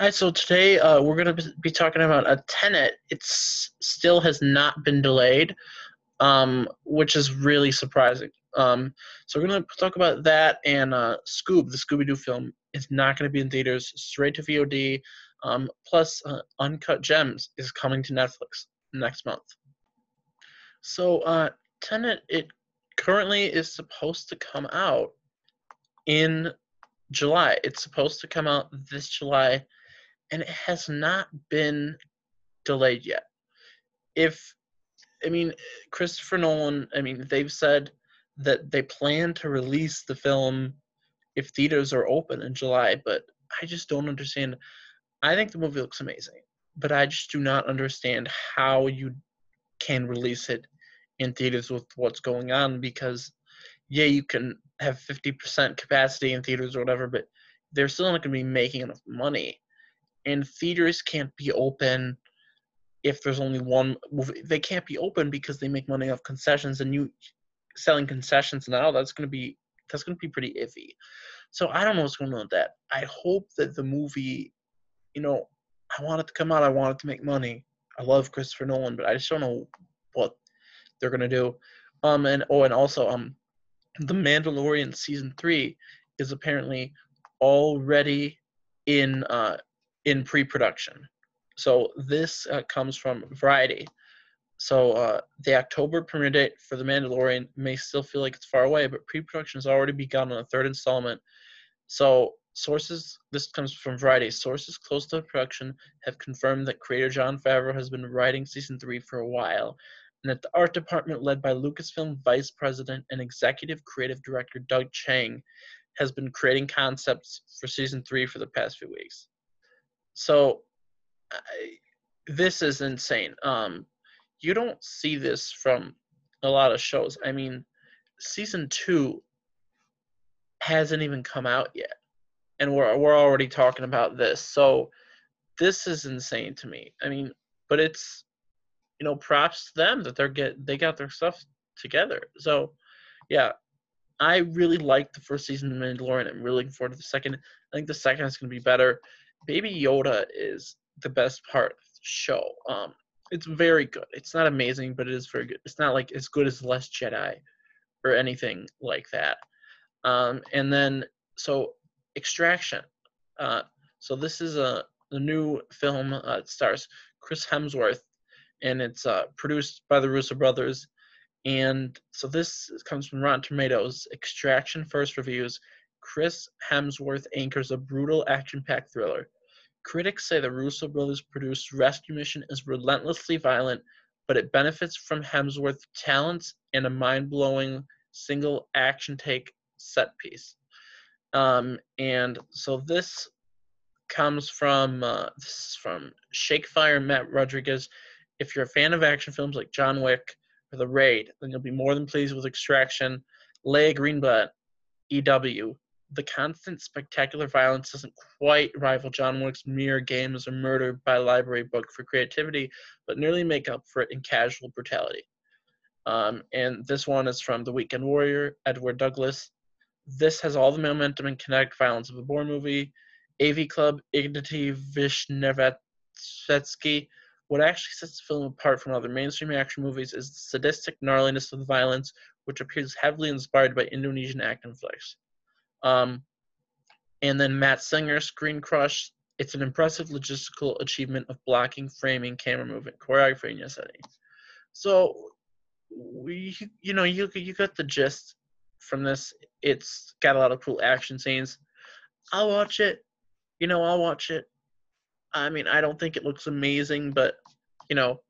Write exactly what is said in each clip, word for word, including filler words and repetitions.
All right, so today uh, we're going to be talking about a Tenet. It still has not been delayed, um, which is really surprising. Um, so we're going to talk about that, and uh, Scoob, the Scooby-Doo film, is not going to be in theaters, straight to V O D. Um, plus, uh, Uncut Gems is coming to Netflix next month. So uh, Tenet, it currently is supposed to come out in July. It's supposed to come out this July, and it has not been delayed yet. If, I mean, Christopher Nolan, I mean, they've said that they plan to release the film if theaters are open in July, but I just don't understand. I think the movie looks amazing, but I just do not understand how you can release it in theaters with what's going on, because, yeah, you can have fifty percent capacity in theaters or whatever, but they're still not going to be making enough money. And theaters can't be open if there's only one movie. They can't be open because they make money off concessions, and you selling concessions now, that's going to be that's going to be pretty iffy. So I don't know what's going on with that. I hope that the movie, you know, I want it to come out. I want it to make money. I love Christopher Nolan, but I just don't know what they're going to do. Um, and oh, and also, um, The Mandalorian season three is apparently already in uh in pre-production. So this uh, comes from Variety. So uh, the October premiere date for The Mandalorian may still feel like it's far away, but pre-production has already begun on the third installment. So sources, this comes from Variety, sources close to production have confirmed that creator Jon Favreau has been writing season three for a while, and that the art department led by Lucasfilm Vice President and Executive Creative Director Doug Chang has been creating concepts for season three for the past few weeks. So I, this is insane. Um, you don't see this from a lot of shows. I mean, season two hasn't even come out yet, and we're we're already talking about this. So this is insane to me. I mean, but it's, you know, props to them that they're get they got their stuff together. So, yeah, I really liked the first season of The Mandalorian. I'm really looking forward to the second. I think the second is going to be better. Baby Yoda is the best part of the show. Um, it's very good. It's not amazing, but it is very good. It's not like as good as The Last Jedi or anything like that. Um, and then so Extraction. Uh, so this is a, a new film. Uh, it stars Chris Hemsworth, and it's uh, produced by the Russo brothers. And so this comes from Rotten Tomatoes. Extraction first reviews. Chris Hemsworth anchors a brutal action-packed thriller. Critics say the Russo brothers' produced rescue mission is relentlessly violent, but it benefits from Hemsworth's talents and a mind-blowing single action-take set piece. Um, and so this comes from uh, this is from Shakefire Matt Rodriguez. If you're a fan of action films like John Wick or The Raid, then you'll be more than pleased with Extraction. Leia Greenblatt, E W. The constant spectacular violence doesn't quite rival John Wick's mere games or murder by library book for creativity, but nearly make up for it in casual brutality. Um, and this one is from The Weekend Warrior, Edward Douglas. This has all the momentum and kinetic violence of a Bourne movie. A V Club, Ignatiy Vishnevetsky. What actually sets the film apart from other mainstream action movies is the sadistic gnarliness of the violence, which appears heavily inspired by Indonesian action flicks. Um, and then Matt Singer, Screen Crush. It's an impressive logistical achievement of blocking, framing, camera movement, choreography, and setting. So, we, you know, you you got the gist from this. It's got a lot of cool action scenes. I'll watch it. You know, I'll watch it. I mean, I don't think it looks amazing, but, you know,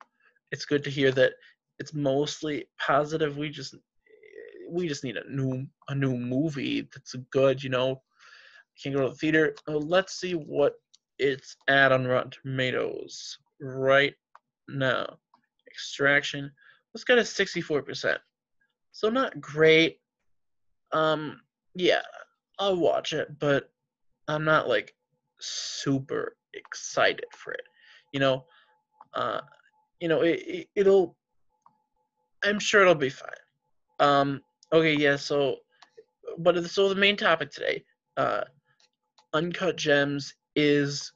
it's good to hear that it's mostly positive. We just we just need a new a new movie that's good, you know. I can't go to the theater. Oh, let's see what it's at on Rotten Tomatoes right now. Extraction. It's got a sixty-four percent. So not great. Um, yeah, I'll watch it, but I'm not, like, super excited for it, you know. Uh, you know, it, it it'll. I'm sure it'll be fine. Um. Okay. Yeah. So, but so the main topic today, uh, Uncut Gems is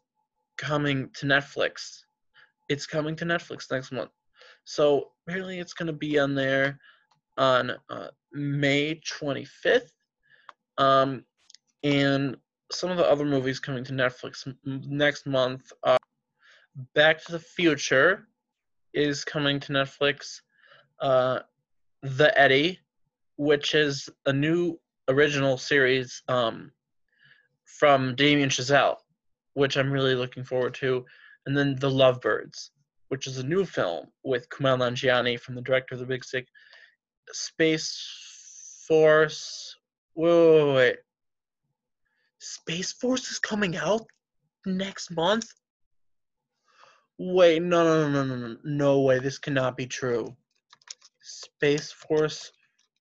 coming to Netflix. It's coming to Netflix next month. So apparently it's going to be on there on uh, May twenty-fifth. Um, and some of the other movies coming to Netflix m- next month are Back to the Future is coming to Netflix. Uh, The Eddie, which is a new original series um, from Damien Chazelle, which I'm really looking forward to. And then The Lovebirds, which is a new film with Kumail Nanjiani from the director of The Big Sick. Space Force. Whoa, wait, wait. Space Force is coming out next month? Wait, no, no, no, no, no, no way. This cannot be true. Space Force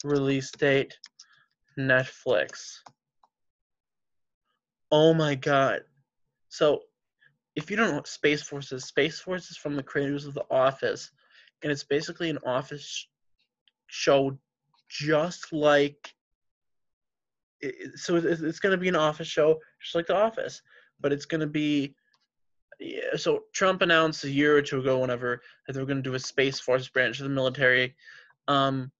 release date, Netflix. Oh my God. So, if you don't know what Space Force is, Space Force is from the creators of The Office, and it's basically an office show just like – so it's going to be an office show just like The Office, but it's going to be – so Trump announced a year or two ago, whenever, that they were going to do a Space Force branch of the military, um,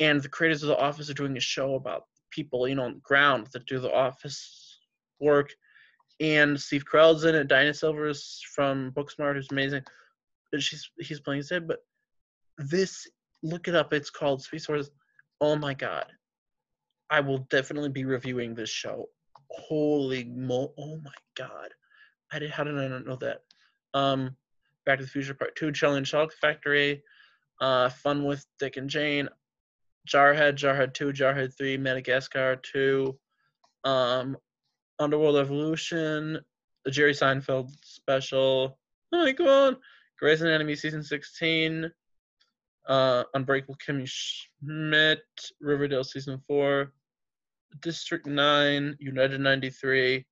and the creators of The Office are doing a show about people, you know, on the ground that do the office work. And Steve Carell's in it. Dinah Silver's from Booksmart, who's amazing. She's he's playing Sid. But this, look it up. It's called Space Force. Oh my God, I will definitely be reviewing this show. Holy mo! Oh my God, I did. How did I not know that? Um, Back to the Future Part Two, Charlie and Chocolate Factory, uh, Fun with Dick and Jane, Jarhead, Jarhead Two, Jarhead Three, Madagascar Two, um. Underworld Evolution, the Jerry Seinfeld special. Oh my God, Grey's Anatomy season sixteen, uh, Unbreakable Kimmy Schmidt, Riverdale season four, District nine, United ninety-three,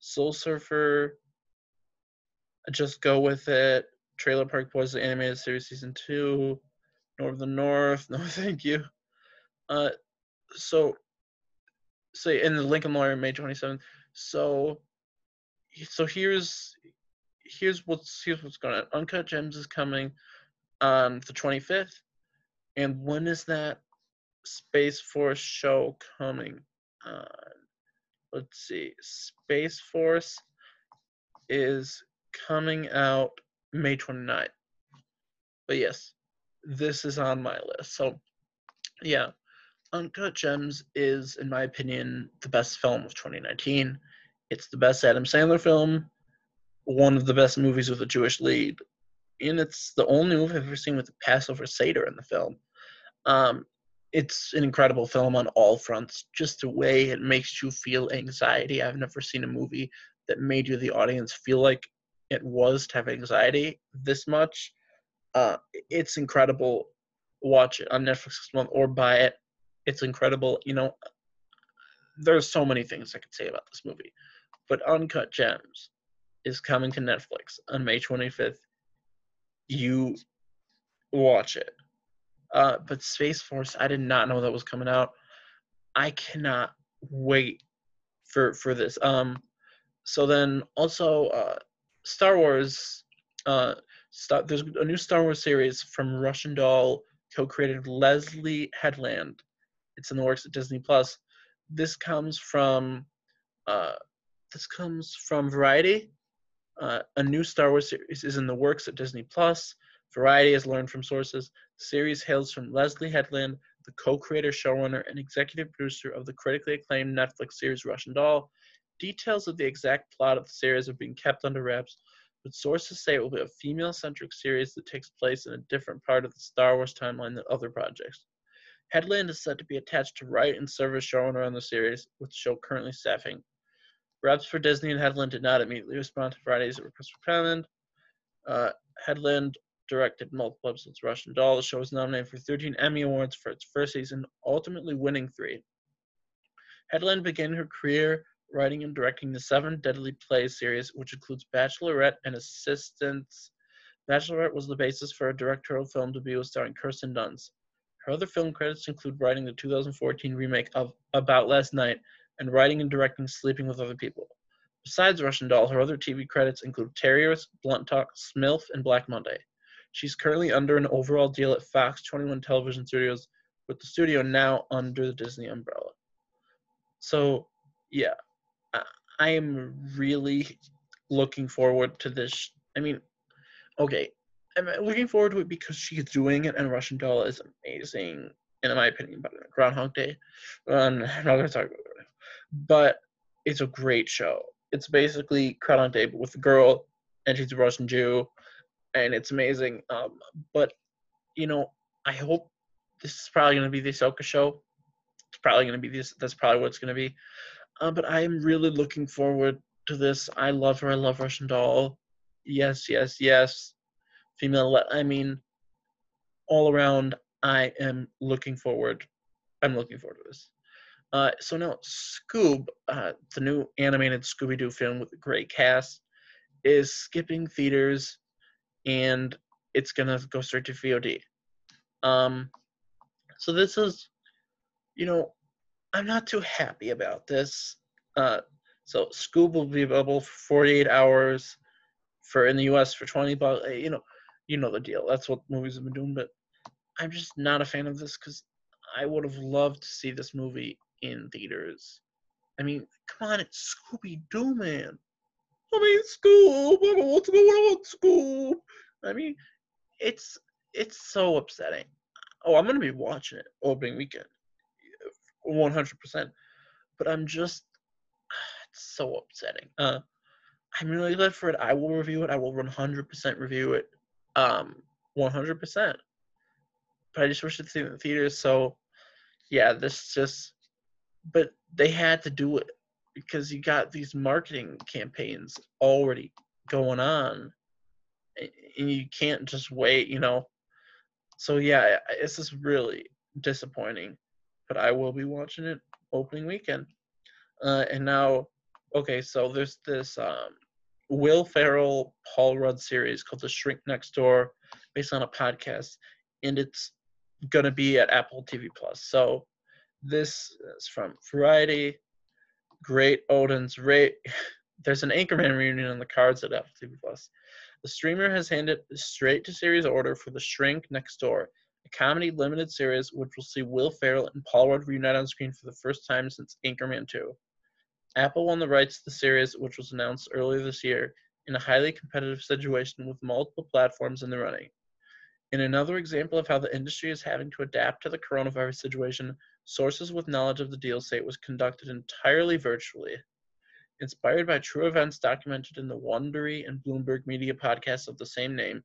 Soul Surfer, Just Go With It, Trailer Park Boys, the animated series season two, North of the North. No, thank you. Uh, so. So in the Lincoln Lawyer, May twenty-seventh. So, so here's here's what's here's what's going on. Uncut Gems is coming on um, the twenty-fifth, and when is that Space Force show coming on? Let's see. Space Force is coming out May twenty-ninth. But yes, this is on my list. So, yeah. Uncut Gems is, in my opinion, the best film of twenty nineteen. It's the best Adam Sandler film, one of the best movies with a Jewish lead, and it's the only movie I've ever seen with a Passover Seder in the film. Um, it's an incredible film on all fronts, just the way it makes you feel anxiety. I've never seen a movie that made you, the audience, feel like it was to have anxiety this much. Uh, it's incredible. Watch it on Netflix this month or buy it. It's incredible. You know, there's so many things I could say about this movie. But Uncut Gems is coming to Netflix on May twenty-fifth. You watch it. Uh, but Space Force, I did not know that was coming out. I cannot wait for for this. Um, so then also uh, Star Wars. Uh, Star, there's a new Star Wars series from Russian Doll, co-created Leslie Headland. It's in the works at Disney Plus. This comes from, uh, this comes from Variety. Uh, a new Star Wars series is in the works at Disney Plus. Variety has learned from sources. The series hails from Leslie Headland, the co-creator, showrunner, and executive producer of the critically acclaimed Netflix series Russian Doll. Details of the exact plot of the series have been kept under wraps, but sources say it will be a female-centric series that takes place in a different part of the Star Wars timeline than other projects. Headland is said to be attached to Wright and serve as showrunner on the series, with the show currently staffing. Reps for Disney and Headland did not immediately respond to Friday's request for comment. Uh, Headland directed multiple episodes of Russian Doll. The show was nominated for thirteen Emmy Awards for its first season, ultimately winning three. Headland began her career writing and directing the Seven Deadly Plays series, which includes Bachelorette and Assistants. Bachelorette was the basis for a directorial film debut starring Kirsten Dunst. Her other film credits include writing the two thousand fourteen remake of About Last Night and writing and directing Sleeping with Other People. Besides Russian Doll, her other T V credits include Terriers, Blunt Talk, Smilf, and Black Monday. She's currently under an overall deal at Fox twenty-one Television Studios, with the studio now under the Disney umbrella. So, yeah, I, I am really looking forward to this. I mean, okay, I'm looking forward to it because she's doing it, and Russian Doll is amazing, in my opinion, but Groundhog Day. Um, I'm not going to talk about it. But it's a great show. It's basically Groundhog Day, but with a girl, and she's a Russian Jew, and it's amazing. Um, but, you know, I hope this is probably going to be the Ahsoka show. It's probably going to be this. That's probably what it's going to be. Uh, but I'm really looking forward to this. I love her. I love Russian Doll. Yes, yes, yes. Female, le- I mean, all around, I am looking forward. I'm looking forward to this. Uh, so now, Scoob, uh, the new animated Scooby-Doo film with a great cast, is skipping theaters, and it's going to go straight to V O D. Um, so this is, you know, I'm not too happy about this. Uh, so Scoob will be available for forty-eight hours for in the U S for twenty bucks. You know, you know the deal. That's what movies have been doing, but I'm just not a fan of this because I would have loved to see this movie in theaters. I mean, come on, it's Scooby-Doo, man. I mean, Scoob. I don't want to know what I want, Scoob. I mean, it's it's so upsetting. Oh, I'm gonna be watching it opening weekend, one hundred percent. But I'm just, it's so upsetting. Uh, I'm really glad for it. I will review it. I will one hundred percent review it. Um, one hundred percent. But I just wish it's in the theaters. So, yeah, this just. But they had to do it because you got these marketing campaigns already going on, and you can't just wait, you know. So yeah, this is really disappointing. But I will be watching it opening weekend. Uh, and now, okay, so there's this um, Will Ferrell, Paul Rudd series called The Shrink Next Door, based on a podcast, and it's gonna be at Apple T V Plus. So this is from Variety. Great Odin's Raid. There's an Anchorman reunion on the cards at Apple T V Plus. The streamer has handed straight to series order for The Shrink Next Door, a comedy limited series which will see Will Ferrell and Paul Rudd reunite on screen for the first time since Anchorman two. Apple won the rights to the series, which was announced earlier this year, in a highly competitive situation with multiple platforms in the running. In another example of how the industry is having to adapt to the coronavirus situation, sources with knowledge of the deal say it was conducted entirely virtually. Inspired by true events documented in the Wondery and Bloomberg media podcasts of the same name,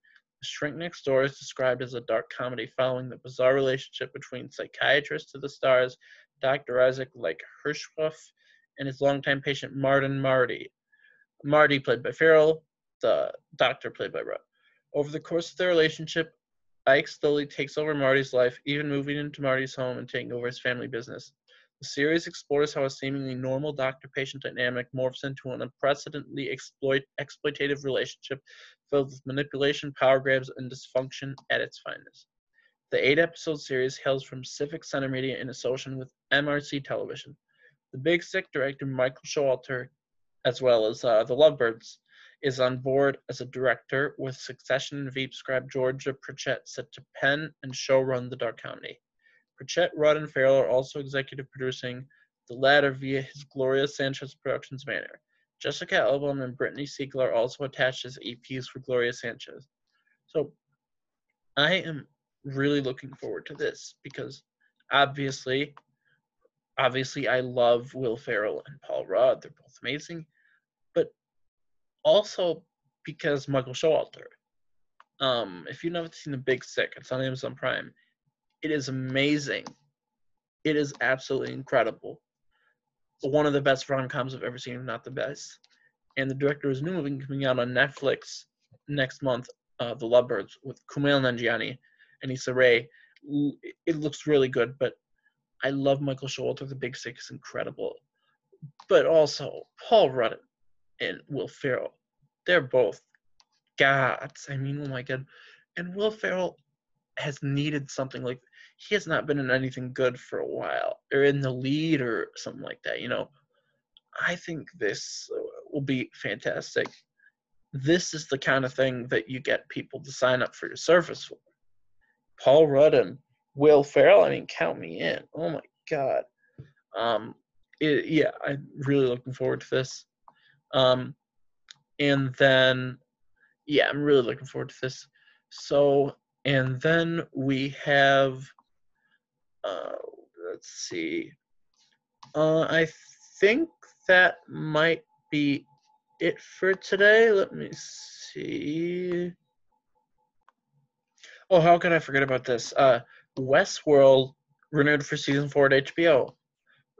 The Shrink Next Door is described as a dark comedy following the bizarre relationship between psychiatrist to the stars Doctor Isaac Leick-Hirshhoff and his longtime patient Martin Marty. Marty played by Ferrell, the doctor played by Rudd. Over the course of their relationship, Ike slowly takes over Marty's life, even moving into Marty's home and taking over his family business. The series explores how a seemingly normal doctor-patient dynamic morphs into an unprecedentedly exploit, exploitative relationship filled with manipulation, power grabs, and dysfunction at its finest. The eight-episode series hails from Civic Center Media in association with M R C Television. The Big Sick director Michael Showalter, as well as uh, The Lovebirds, is on board as a director, with Succession and Veep scribe Georgia Prichett set to pen and showrun the dark comedy. Prichett, Rudd, and Farrell are also executive producing, the latter via his Gloria Sanchez Productions banner. Jessica Alba and Brittany Siegel are also attached as E Ps for Gloria Sanchez. So I am really looking forward to this because obviously, obviously I love Will Ferrell and Paul Rudd. They're both amazing. Also, because Michael Showalter. Um, if you've never seen The Big Sick, it's on Amazon Prime. It is amazing. It is absolutely incredible. One of the best rom-coms I've ever seen, if not the best. And the director's new movie coming out on Netflix next month, uh, The Lovebirds, with Kumail Nanjiani and Issa Rae. It looks really good, but I love Michael Showalter. The Big Sick is incredible. But also, Paul Rudd and Will Ferrell, they're both gods. I mean, oh my god. And Will Ferrell has needed something like, he has not been in anything good for a while, or in the lead or something like that, you know. I think this will be fantastic. This is the kind of thing that you get people to sign up for your service for. Paul Rudd and Will Ferrell, I mean, count me in. Oh, my God. Um, it, yeah, I'm really looking forward to this. Um, and then, yeah, I'm really looking forward to this. So, and then we have, uh, let's see. Uh, I think that might be it for today. Let me see. Oh, how could I forget about this? Uh, Westworld renewed for season four at H B O.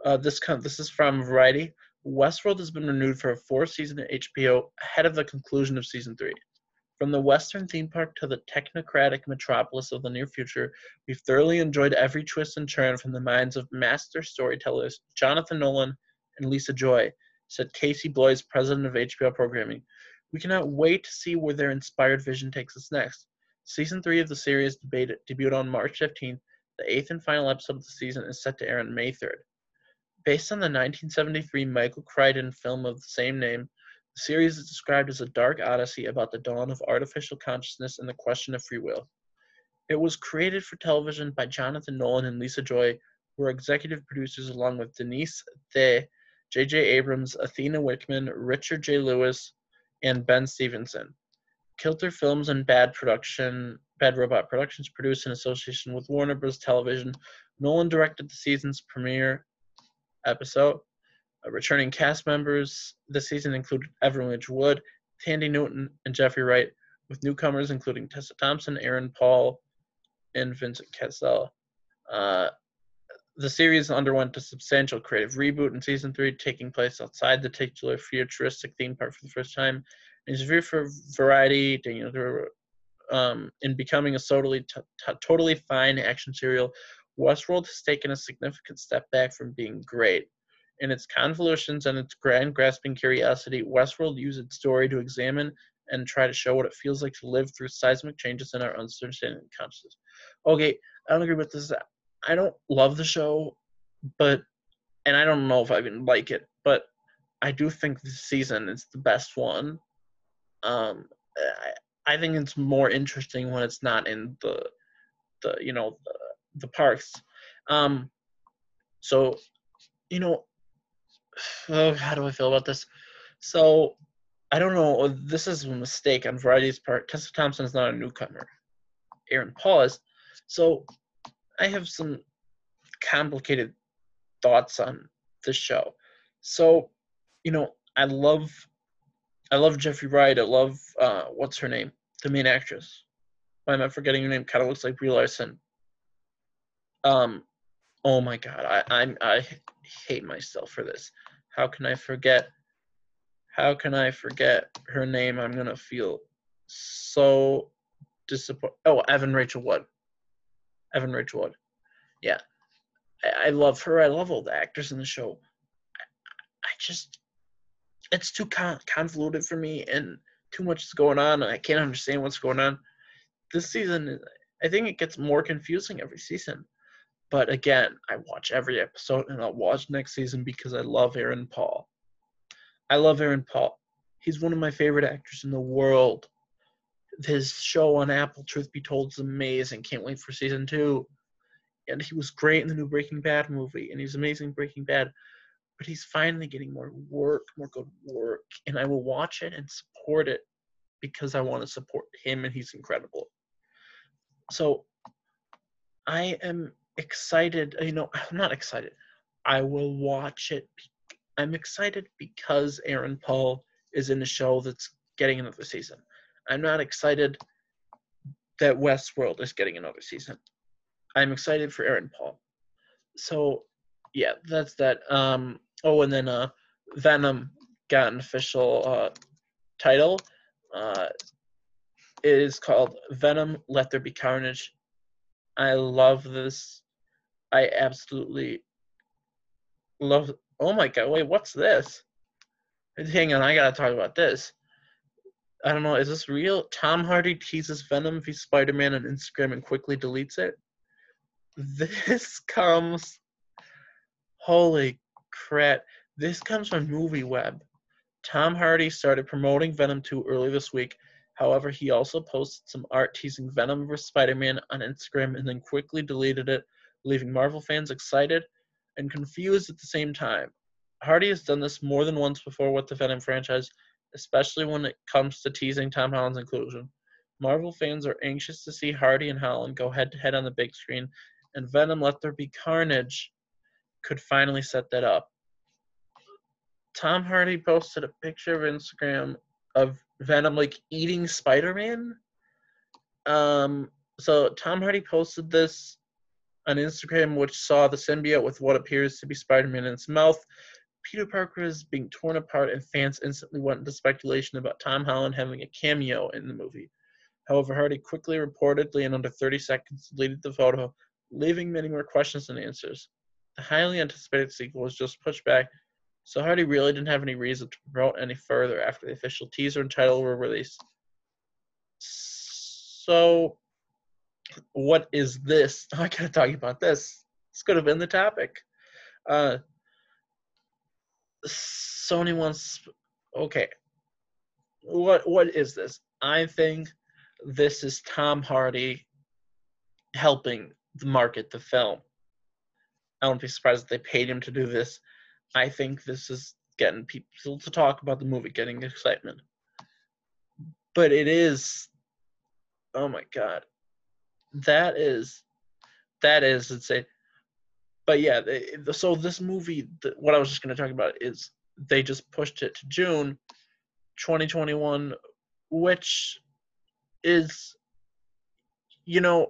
Uh, this this is from Variety. Westworld has been renewed for a fourth season at H B O ahead of the conclusion of season three. From the Western theme park to the technocratic metropolis of the near future, we've thoroughly enjoyed every twist and turn from the minds of master storytellers Jonathan Nolan and Lisa Joy, said Casey Bloys, president of H B O programming. We cannot wait to see where their inspired vision takes us next. Season three of the series debated, debuted on March fifteenth. The eighth and final episode of the season is set to air on May third. Based on the nineteen seventy-three Michael Crichton film of the same name, the series is described as a dark odyssey about the dawn of artificial consciousness and the question of free will. It was created for television by Jonathan Nolan and Lisa Joy, who are executive producers along with Denise Thay, J J Abrams, Athena Wickman, Richard J. Lewis, and Ben Stevenson. Kilter Films and Bad Production, Bad Robot Productions produced in association with Warner Bros. Television. Nolan directed the season's premiere episode. Uh, returning cast members this season included Everledge Wood, Tandy Newton, and Jeffrey Wright, with newcomers including Tessa Thompson, Aaron Paul, and Vincent Cassell. Uh, the series underwent a substantial creative reboot in season three, taking place outside the titular futuristic theme park for the first time. It's reviewed for Variety, um, in becoming a totally, t- t- totally fine action serial. Westworld has taken a significant step back from being great. In its convolutions and its grand grasping curiosity, Westworld used its story to examine and try to show what it feels like to live through seismic changes in our understanding of consciousness. Okay, I don't agree with this. I don't love the show, but, and I don't know if I even like it, but I do think this season is the best one. Um, I, I think it's more interesting when it's not in the, the you know, the, the parks. Um, so, you know, oh, how do I feel about this? So, I don't know. This is a mistake on Variety's part. Tessa Thompson is not a newcomer. Aaron Paul is. So, I have some complicated thoughts on the show. So, you know, I love... I love Jeffrey Wright. I love, uh, what's her name? The main actress. Why am I forgetting her name? Kind of looks like Brie Larson. Um, oh my God. I, I'm, I hate myself for this. How can I forget? How can I forget her name? I'm going to feel so disappointed. Oh, Evan Rachel Wood. Evan Rachel Wood. Yeah. I, I love her. I love all the actors in the show. I, I just... It's too con- convoluted for me, and too much is going on, and I can't understand what's going on. This season, I think it gets more confusing every season. But again, I watch every episode, and I'll watch next season because I love Aaron Paul. I love Aaron Paul. He's one of my favorite actors in the world. His show on Apple, Truth Be Told, is amazing. Can't wait for season two. And he was great in the new Breaking Bad movie, and he was amazing in Breaking Bad. But he's finally getting more work, more good work, and I will watch it and support it because I want to support him, and he's incredible. So I am excited. You know, I'm not excited. I will watch it. I'm excited because Aaron Paul is in a show that's getting another season. I'm not excited that Westworld is getting another season. I'm excited for Aaron Paul. So, yeah, that's that. Um, oh, and then uh, Venom got an official uh, title. Uh, it is called Venom, Let There Be Carnage. I love this. I absolutely love it. Oh, my God. Wait, what's this? Hang on. I got to talk about this. I don't know. Is this real? Tom Hardy teases Venom v Spider-Man on Instagram and quickly deletes it. This comes... Holy crap. This comes from MovieWeb. Tom Hardy started promoting Venom two early this week. However, he also posted some art teasing Venom versus. Spider-Man on Instagram and then quickly deleted it, leaving Marvel fans excited and confused at the same time. Hardy has done this more than once before with the Venom franchise, especially when it comes to teasing Tom Holland's inclusion. Marvel fans are anxious to see Hardy and Holland go head-to-head on the big screen, and Venom Let There Be Carnage could finally set that up. Tom Hardy posted a picture of Instagram of Venom, like, eating Spider-Man. Um, so Tom Hardy posted this on Instagram, which saw the symbiote with what appears to be Spider-Man in its mouth. Peter Parker is being torn apart, and fans instantly went into speculation about Tom Holland having a cameo in the movie. However, Hardy quickly, reportedly, in under thirty seconds, deleted the photo, leaving many more questions than answers. The highly anticipated sequel was just pushed back, so Hardy really didn't have any reason to promote any further after the official teaser and title were released. So, what is this? Oh, I gotta talk about this. This could have been the topic. Uh, Sony wants... Okay. What What is this? I think this is Tom Hardy helping market the film. I wouldn't be surprised if they paid him to do this. I think this is getting people to talk about the movie, getting excitement. But it is, oh my God, that is, that is insane. But yeah, they, so this movie, what I was just going to talk about is they just pushed it to June twenty twenty-one, which is, you know,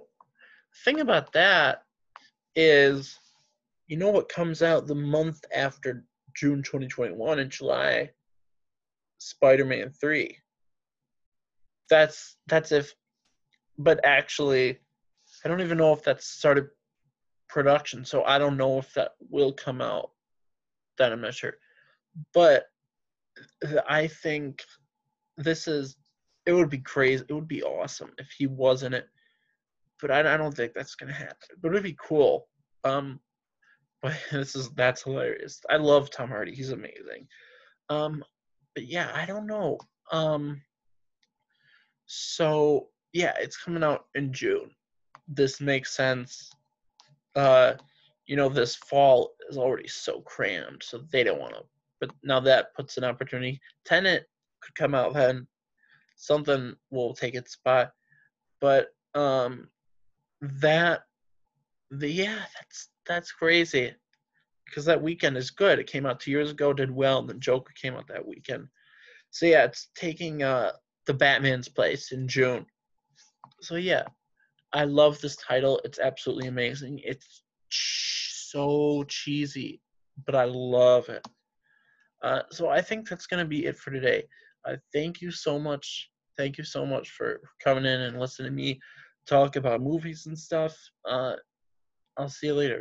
the thing about that is, you know what comes out the month after June twenty twenty-one in July? Spider-Man three. That's that's if, but actually, I don't even know if that started production, so I don't know if that will come out. That I'm not sure. But I think this is, it would be crazy. It would be awesome if he was in it. But I, I don't think that's going to happen. But it would be cool. Um. But this is that's hilarious. I love Tom Hardy. He's amazing. Um, but yeah, I don't know. Um, so yeah, it's coming out in June. This makes sense. Uh, you know, this fall is already so crammed, so they don't want to. But now that puts an opportunity. Tenet could come out then. Something will take its spot. But um, that the yeah, that's. That's crazy, because that weekend is good. It came out two years ago, did well, and then Joker came out that weekend. So, yeah, it's taking uh, the Batman's place in June. So, yeah, I love this title. It's absolutely amazing. It's ch- so cheesy, but I love it. Uh, so, I think that's going to be it for today. Uh, thank you so much. Thank you so much for coming in and listening to me talk about movies and stuff. Uh, I'll see you later.